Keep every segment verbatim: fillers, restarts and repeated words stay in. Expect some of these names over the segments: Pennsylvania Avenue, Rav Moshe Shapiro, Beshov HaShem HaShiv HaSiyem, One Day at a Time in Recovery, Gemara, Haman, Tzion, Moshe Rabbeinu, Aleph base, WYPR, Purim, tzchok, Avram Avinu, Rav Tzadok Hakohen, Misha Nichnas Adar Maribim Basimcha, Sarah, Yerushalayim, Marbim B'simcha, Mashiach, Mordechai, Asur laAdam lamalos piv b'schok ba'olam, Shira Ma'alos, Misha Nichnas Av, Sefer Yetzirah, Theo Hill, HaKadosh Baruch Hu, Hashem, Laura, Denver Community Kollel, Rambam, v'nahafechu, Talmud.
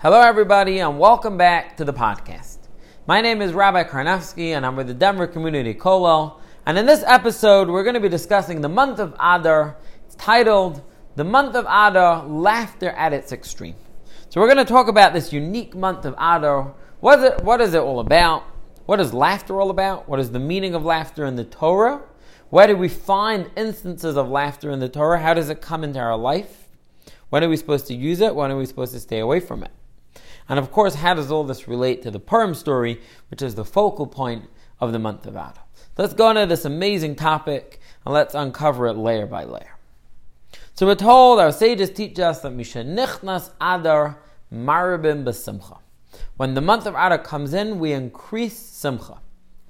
Hello everybody and welcome back to the podcast. My name is Rabbi Karnofsky and I'm with the Denver Community Kollel, and in this episode we're going to be discussing the month of Adar. It's titled, The Month of Adar, Laughter at its Extreme. So we're going to talk about this unique month of Adar. What is it, what is it all about? What is laughter all about? What is the meaning of laughter in the Torah? Where do we find instances of laughter in the Torah? How does it come into our life? When are we supposed to use it? When are we supposed to stay away from it? And of course, how does all this relate to the Purim story, which is the focal point of the month of Adar? Let's go into this amazing topic, and let's uncover it layer by layer. So we're told, our sages teach us that Misha Nichnas Adar Maribim Basimcha. When the month of Adar comes in, we increase Simcha.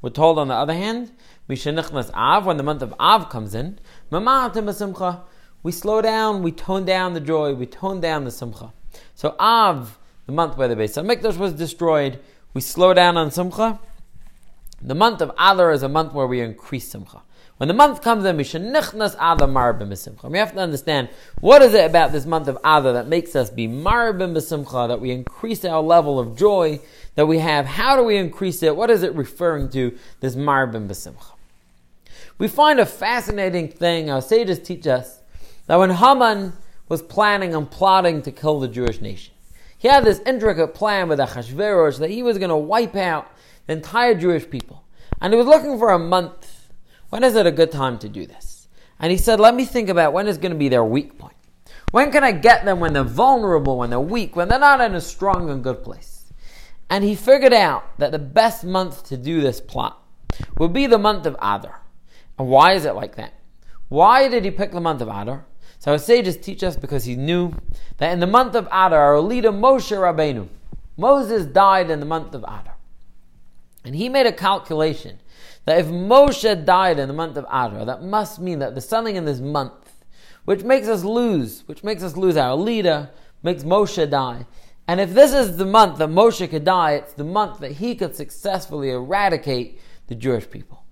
We're told, on the other hand, Misha Nichnas Av, when the month of Av comes in, Memaatim Basimcha, we slow down, we tone down the joy, we tone down the Simcha. So Av, the month where the Beis Hamikdash was destroyed, we slow down on Simcha. The month of Adar is a month where we increase Simcha. When the month comes in, Misha Nichnas Adar Maribim Basimcha. We have to understand, what is it about this month of Adar that makes us be Marbim B'simcha, that we increase our level of joy that we have? How do we increase it? What is it referring to, this Marbim B'simcha? We find a fascinating thing, our sages teach us, that when Haman was planning and plotting to kill the Jewish nation, he had this intricate plan with Achashverosh that he was going to wipe out the entire Jewish people. And he was looking for a month. When is it a good time to do this? And he said, let me think about when is going to be their weak point. When can I get them when they're vulnerable, when they're weak, when they're not in a strong and good place? And he figured out that the best month to do this plot would be the month of Adar. And why is it like that? Why did he pick the month of Adar? So our sages teach us because he knew that in the month of Adar, our leader Moshe Rabbeinu, Moses died in the month of Adar. And he made a calculation that if Moshe died in the month of Adar, that must mean that there's something in this month which makes us lose, which makes us lose our leader, makes Moshe die. And if this is the month that Moshe could die, it's the month that he could successfully eradicate the Jewish people.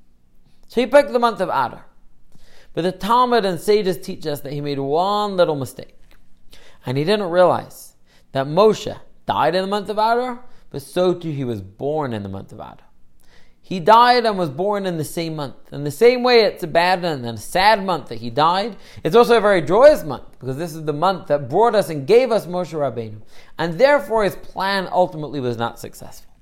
So he picked the month of Adar. But the Talmud and sages teach us that he made one little mistake. And he didn't realize that Moshe died in the month of Adar, but so too he was born in the month of Adar. He died and was born in the same month. In the same way it's a bad and a sad month that he died, it's also a very joyous month, because this is the month that brought us and gave us Moshe Rabbeinu. And therefore his plan ultimately was not successful.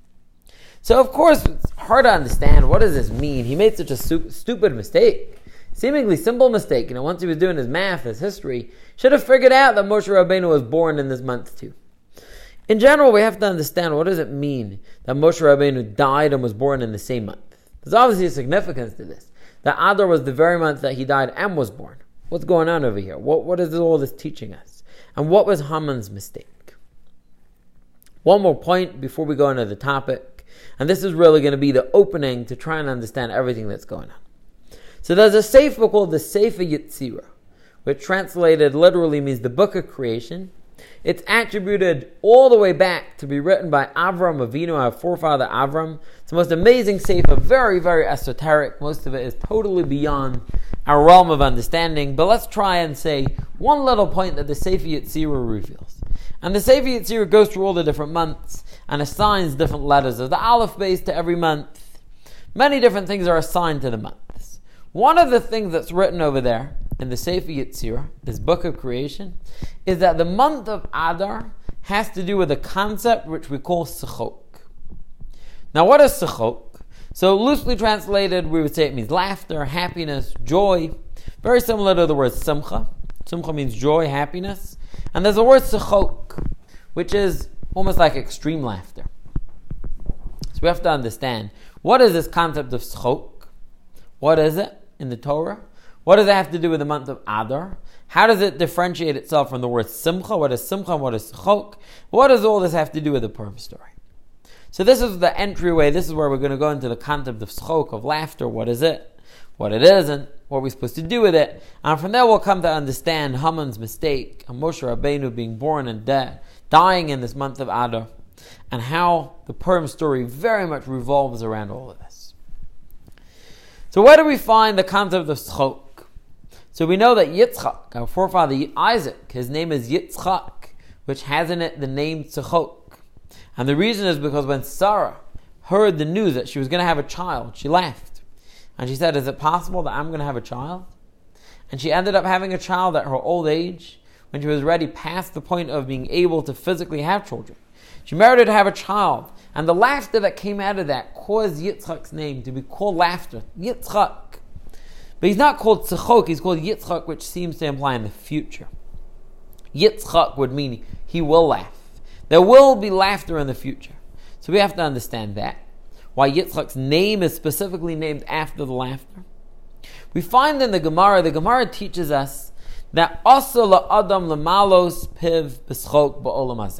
So of course it's hard to understand, what does this mean? He made such a stu- stupid mistake. Seemingly simple mistake. You know, once he was doing his math, his history, should have figured out that Moshe Rabbeinu was born in this month too. In general, we have to understand, what does it mean that Moshe Rabbeinu died and was born in the same month? There's obviously a significance to this. That Adar was the very month that he died and was born. What's going on over here? What What is all this teaching us? And what was Haman's mistake? One more point before we go into the topic. And this is really going to be the opening to try and understand everything that's going on. So there's a Sefer called the Sefer Yetzirah, which translated literally means the Book of Creation. It's attributed all the way back to be written by Avram Avinu, our forefather Avram. It's the most amazing Sefer, very, very esoteric. Most of it is totally beyond our realm of understanding. But let's try and say one little point that the Sefer Yetzirah reveals. And the Sefer Yetzirah goes through all the different months and assigns different letters of the Aleph base to every month. Many different things are assigned to the month. One of the things that's written over there in the Sefer Yetzirah, this Book of Creation, is that the month of Adar has to do with a concept which we call sachok. Now, what is sachok? So, loosely translated, we would say it means laughter, happiness, joy. Very similar to the word simcha. Simcha means joy, happiness. And there's the word sachok, which is almost like extreme laughter. So, we have to understand, what is this concept of sachok? What is it in the Torah? What does it have to do with the month of Adar? How does it differentiate itself from the word Simcha? What is Simcha? What is tzchok? What does all this have to do with the Purim story? So this is the entryway. This is where we're going to go into the concept of tzchok, of laughter. What is it? What it isn't? What are we supposed to do with it? And from there we'll come to understand Haman's mistake and Moshe Rabbeinu being born and dead, dying in this month of Adar, and how the Purim story very much revolves around all of this. So where do we find the concept of tzchok? So we know that Yitzchak, our forefather Isaac, his name is Yitzchak, which has in it the name tzchok. And the reason is because when Sarah heard the news that she was going to have a child, she laughed. And she said, is it possible that I'm going to have a child? And she ended up having a child at her old age, when she was already past the point of being able to physically have children. She married her to have a child. And the laughter that came out of that caused Yitzchak's name to be called laughter. Yitzchak. But he's not called tzchok, he's called Yitzchak, which seems to imply in the future. Yitzchak would mean he will laugh. There will be laughter in the future. So we have to understand that. Why Yitzchak's name is specifically named after the laughter. We find in the Gemara, the Gemara teaches us that Asur laAdam lamalos piv b'schok ba'olam.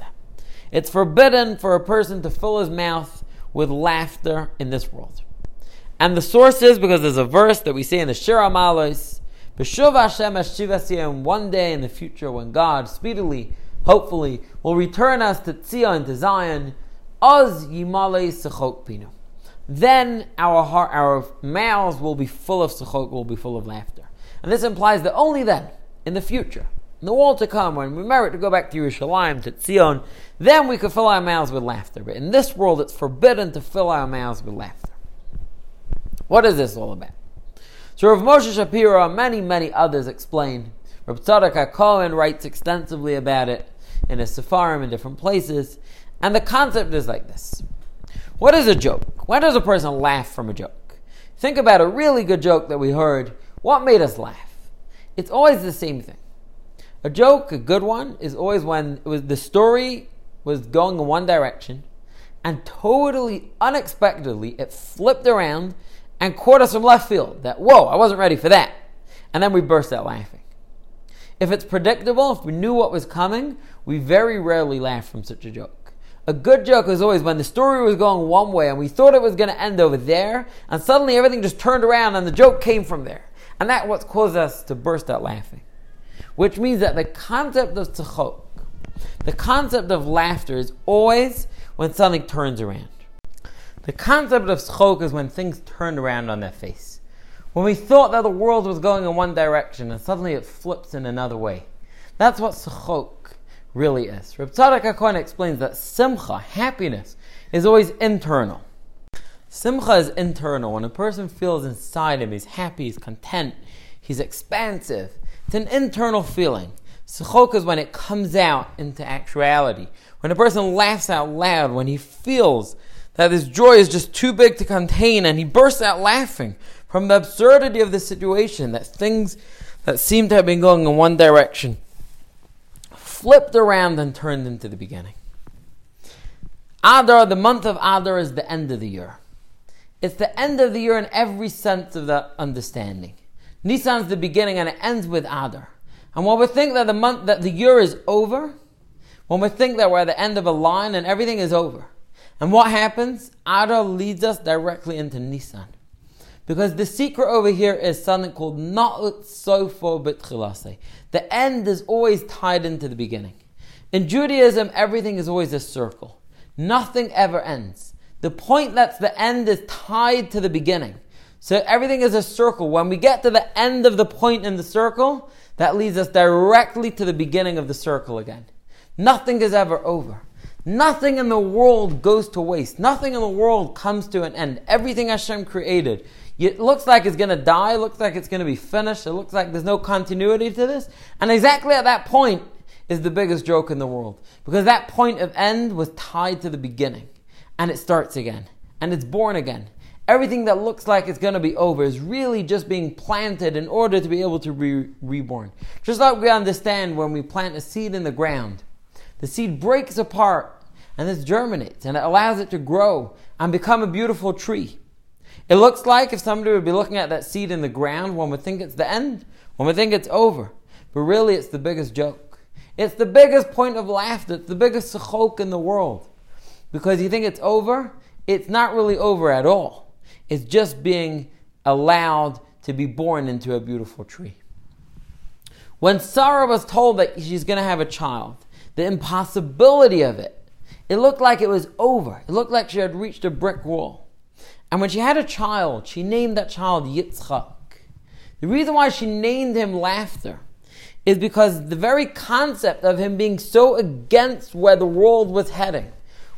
It's forbidden for a person to fill his mouth with laughter in this world. And the source is because there's a verse that we see in the Shira Ma'alos, Beshov HaShem HaShiv HaSiyem, one day in the future when God speedily, hopefully, will return us to Tzion, to Zion, Oz Yimalei Sachok Pinu. Then our heart, our mouths will be full of sachok, will be full of laughter. And this implies that only then, in the future, in the world to come, when we merit to go back to Yerushalayim, to Tzion, then we could fill our mouths with laughter. But in this world, it's forbidden to fill our mouths with laughter. What is this all about? So Rav Moshe Shapiro and many, many others explain. Rav Tzadok Hakohen writes extensively about it in his sepharim in different places. And the concept is like this. What is a joke? Why does a person laugh from a joke? Think about a really good joke that we heard. What made us laugh? It's always the same thing. A joke, a good one, is always when it was the story was going in one direction and totally unexpectedly it flipped around and caught us from left field. That, whoa, I wasn't ready for that. And then we burst out laughing. If it's predictable, if we knew what was coming, we very rarely laugh from such a joke. A good joke is always when the story was going one way and we thought it was going to end over there, and suddenly everything just turned around and the joke came from there. And that's what caused us to burst out laughing. Which means that the concept of tzchok, the concept of laughter, is always when something turns around. The concept of tzchok is when things turned around on their face. When we thought that the world was going in one direction and suddenly it flips in another way. That's what tzchok really is. Rav Tzadok Hakohen explains that simcha, happiness, is always internal. Simcha is internal. When a person feels inside him, he's happy, he's content, he's expansive. It's an internal feeling. Tzchok is when it comes out into actuality. When a person laughs out loud, when he feels that his joy is just too big to contain, and he bursts out laughing from the absurdity of the situation, that things that seem to have been going in one direction flipped around and turned into the beginning. Adar, the month of Adar, is the end of the year. It's the end of the year in every sense of the understanding. Nisan is the beginning and it ends with Adar. And when we think that the month, that the year is over, when we think that we're at the end of a line and everything is over, and what happens? Adar leads us directly into Nisan. Because the secret over here is something called Na'ut Sofo B'Tchilasei. The end is always tied into the beginning. In Judaism, everything is always a circle. Nothing ever ends. The point that's the end is tied to the beginning. So everything is a circle. When we get to the end of the point in the circle, that leads us directly to the beginning of the circle again. Nothing is ever over. Nothing in the world goes to waste. Nothing in the world comes to an end. Everything Hashem created, it looks like it's going to die, it looks like it's going to be finished, it looks like there's no continuity to this. And exactly at that point is the biggest joke in the world. Because that point of end was tied to the beginning. And it starts again. And it's born again. Everything that looks like it's going to be over is really just being planted in order to be able to be reborn. Just like we understand when we plant a seed in the ground, the seed breaks apart and this germinates and it allows it to grow and become a beautiful tree. It looks like if somebody would be looking at that seed in the ground, one would think it's the end, one would think it's over. But really it's the biggest joke. It's the biggest point of laughter. It's the biggest tzchok in the world. Because you think it's over, it's not really over at all. It's just being allowed to be born into a beautiful tree. When Sarah was told that she's going to have a child, the impossibility of it, it looked like it was over. It looked like she had reached a brick wall. And when she had a child, she named that child Yitzchak. The reason why she named him Laughter is because the very concept of him being so against where the world was heading,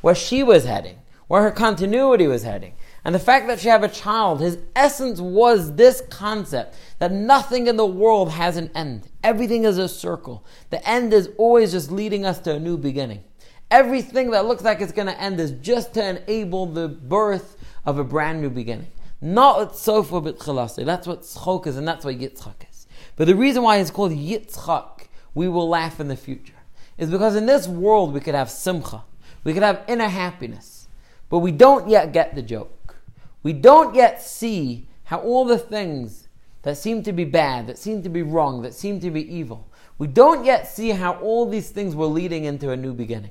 where she was heading, where her continuity was heading. And the fact that she had a child, his essence was this concept that nothing in the world has an end. Everything is a circle. The end is always just leading us to a new beginning. Everything that looks like it's going to end is just to enable the birth of a brand new beginning. Not sofa but chalasi. That's what tzchok is, and that's what Yitzchak is. But the reason why it's called Yitzchak, we will laugh in the future, is because in this world we could have simcha, we could have inner happiness, but we don't yet get the joke. We don't yet see how all the things that seem to be bad, that seem to be wrong, that seem to be evil, we don't yet see how all these things were leading into a new beginning.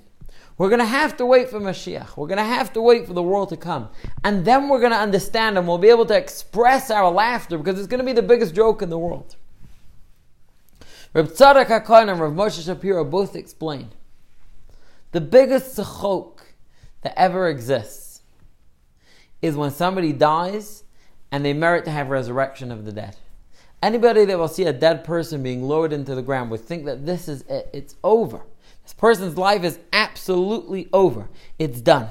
We're going to have to wait for Mashiach. We're going to have to wait for the world to come. And then we're going to understand and we'll be able to express our laughter because it's going to be the biggest joke in the world. Rav Tzadok Hakohen and Rav Moshe Shapiro both explain the biggest sachok that ever exists is when somebody dies and they merit to have resurrection of the dead. Anybody that will see a dead person being lowered into the ground would think that this is it. It's over. This person's life is absolutely over. It's done.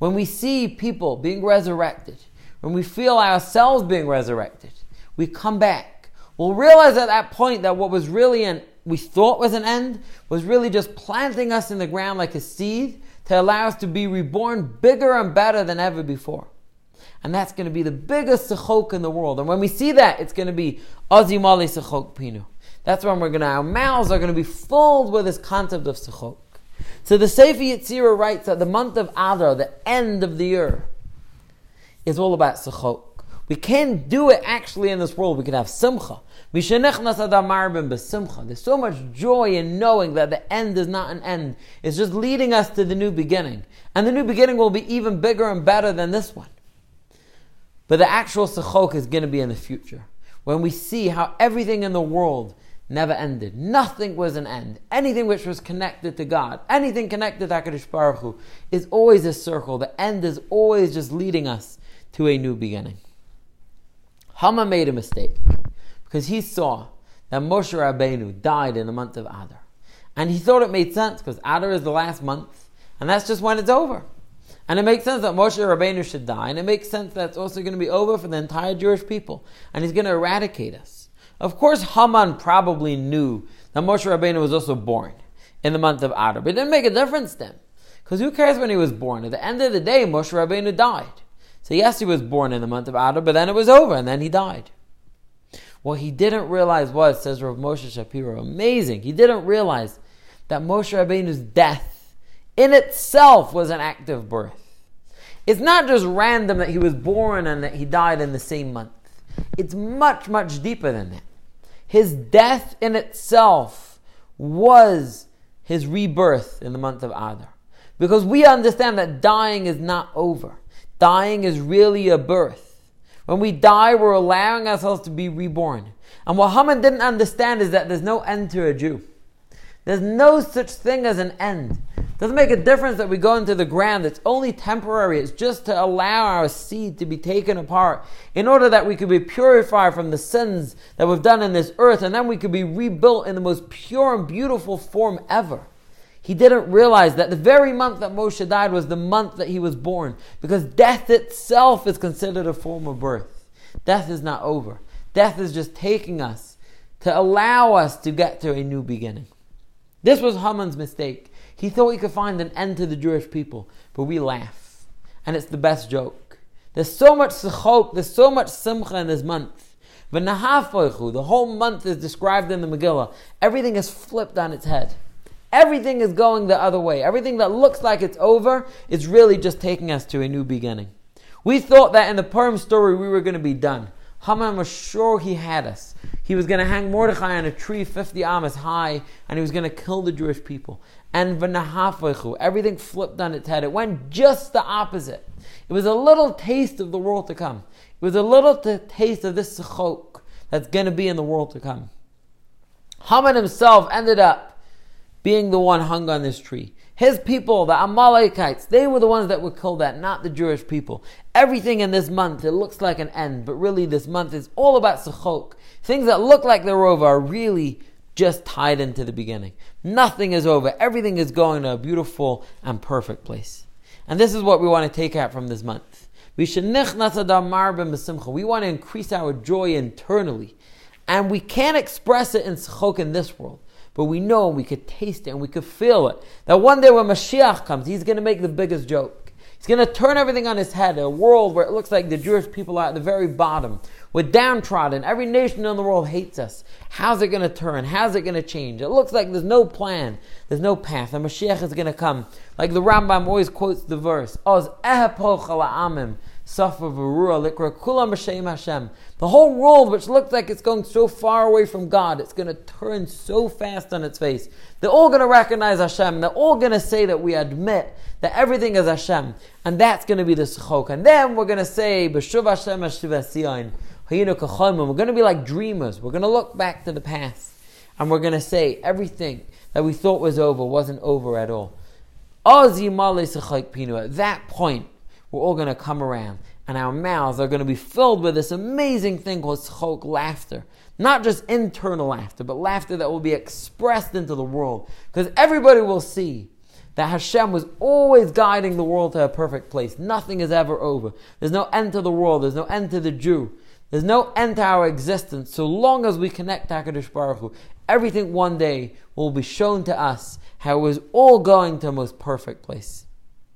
When we see people being resurrected, when we feel ourselves being resurrected, we come back. We'll realize at that point that what was really an we thought was an end was really just planting us in the ground like a seed to allow us to be reborn bigger and better than ever before. And that's going to be the biggest sachok in the world. And when we see that, it's going to be azimali sachok pinu. That's when we're going to, our mouths are going to be filled with this concept of tzchok. So the Sefer Yetzirah writes that the month of Adar, the end of the year, is all about tzchok. We can't do it actually in this world. We can have simcha. Misha Nichnas Adar Maribim Basimcha. There's so much joy in knowing that the end is not an end. It's just leading us to the new beginning. And the new beginning will be even bigger and better than this one. But the actual tzchok is going to be in the future, when we see how everything in the world never ended. Nothing was an end. Anything which was connected to God, anything connected to HaKadosh Baruch Hu, is always a circle. The end is always just leading us to a new beginning. Haman made a mistake because he saw that Moshe Rabbeinu died in the month of Adar. And he thought it made sense because Adar is the last month and that's just when it's over. And it makes sense that Moshe Rabbeinu should die, and it makes sense that it's also going to be over for the entire Jewish people, and he's going to eradicate us. Of course, Haman probably knew that Moshe Rabbeinu was also born in the month of Adar, but it didn't make a difference then, because who cares when he was born? At the end of the day, Moshe Rabbeinu died. So yes, he was born in the month of Adar, but then it was over, and then he died. What he didn't realize was, says Rav Moshe Shapiro, amazing, he didn't realize that Moshe Rabbeinu's death in itself was an act of birth. It's not just random that he was born and that he died in the same month. It's much, much deeper than that. His death in itself was his rebirth in the month of Adar. Because we understand that dying is not over. Dying is really a birth. When we die, we're allowing ourselves to be reborn. And what Haman didn't understand is that there's no end to a Jew. There's no such thing as an end. It doesn't make a difference that we go into the ground. It's only temporary. It's just to allow our seed to be taken apart in order that we could be purified from the sins that we've done in this earth, and then we could be rebuilt in the most pure and beautiful form ever. He didn't realize that the very month that Moshe died was the month that he was born, because death itself is considered a form of birth. Death is not over. Death is just taking us to allow us to get to a new beginning. This was Haman's mistake. He thought he could find an end to the Jewish people, but we laugh. And it's the best joke. There's so much tzchok, there's so much simcha in this month. The whole month is described in the Megillah. Everything is flipped on its head. Everything is going the other way. Everything that looks like it's over is really just taking us to a new beginning. We thought that in the Purim story we were going to be done. Haman was sure he had us. He was going to hang Mordechai on a tree fifty amas high, and he was going to kill the Jewish people. And v'nahafechu, everything flipped on its head. It went just the opposite. It was a little taste of the world to come. It was a little t- taste of this sachok that's going to be in the world to come. Haman himself ended up being the one hung on this tree. His people, the Amalekites, they were the ones that were killed at, not the Jewish people. Everything in this month, it looks like an end, but really this month is all about tzchok. Things that look like they're over are really just tied into the beginning. Nothing is over. Everything is going to a beautiful and perfect place. And this is what we want to take out from this month. Misha Nichnas Adar Maribim Basimcha. We want to increase our joy internally. And we can't express it in tzchok in this world. But we know, and we could taste it, and we could feel it. That one day when Mashiach comes, he's going to make the biggest joke. He's going to turn everything on his head. A world where it looks like the Jewish people are at the very bottom. We're downtrodden. Every nation in the world hates us. How's it going to turn? How's it going to change? It looks like there's no plan. There's no path. And Mashiach is going to come. Like the Rambam always quotes the verse. Oz ehepoch ala'amim. Suffer v'rua likra kulam b'shem Hashem. The whole world, which looks like it's going so far away from God, it's going to turn so fast on its face. They're all going to recognize Hashem. They're all going to say that we admit that everything is Hashem. And that's going to be the sachok. And then we're going to say, Beshov HaShem HaShiv HaSiyem. We're going to be like dreamers. We're going to look back to the past. And we're going to say, everything that we thought was over wasn't over at all. At that point, we're all going to come around, and our mouths are going to be filled with this amazing thing called tzchok, laughter. Not just internal laughter, but laughter that will be expressed into the world. Because everybody will see that Hashem was always guiding the world to a perfect place. Nothing is ever over. There's no end to the world. There's no end to the Jew. There's no end to our existence. So long as we connect to HaKadosh Baruch Hu, everything one day will be shown to us how it was all going to the most perfect place.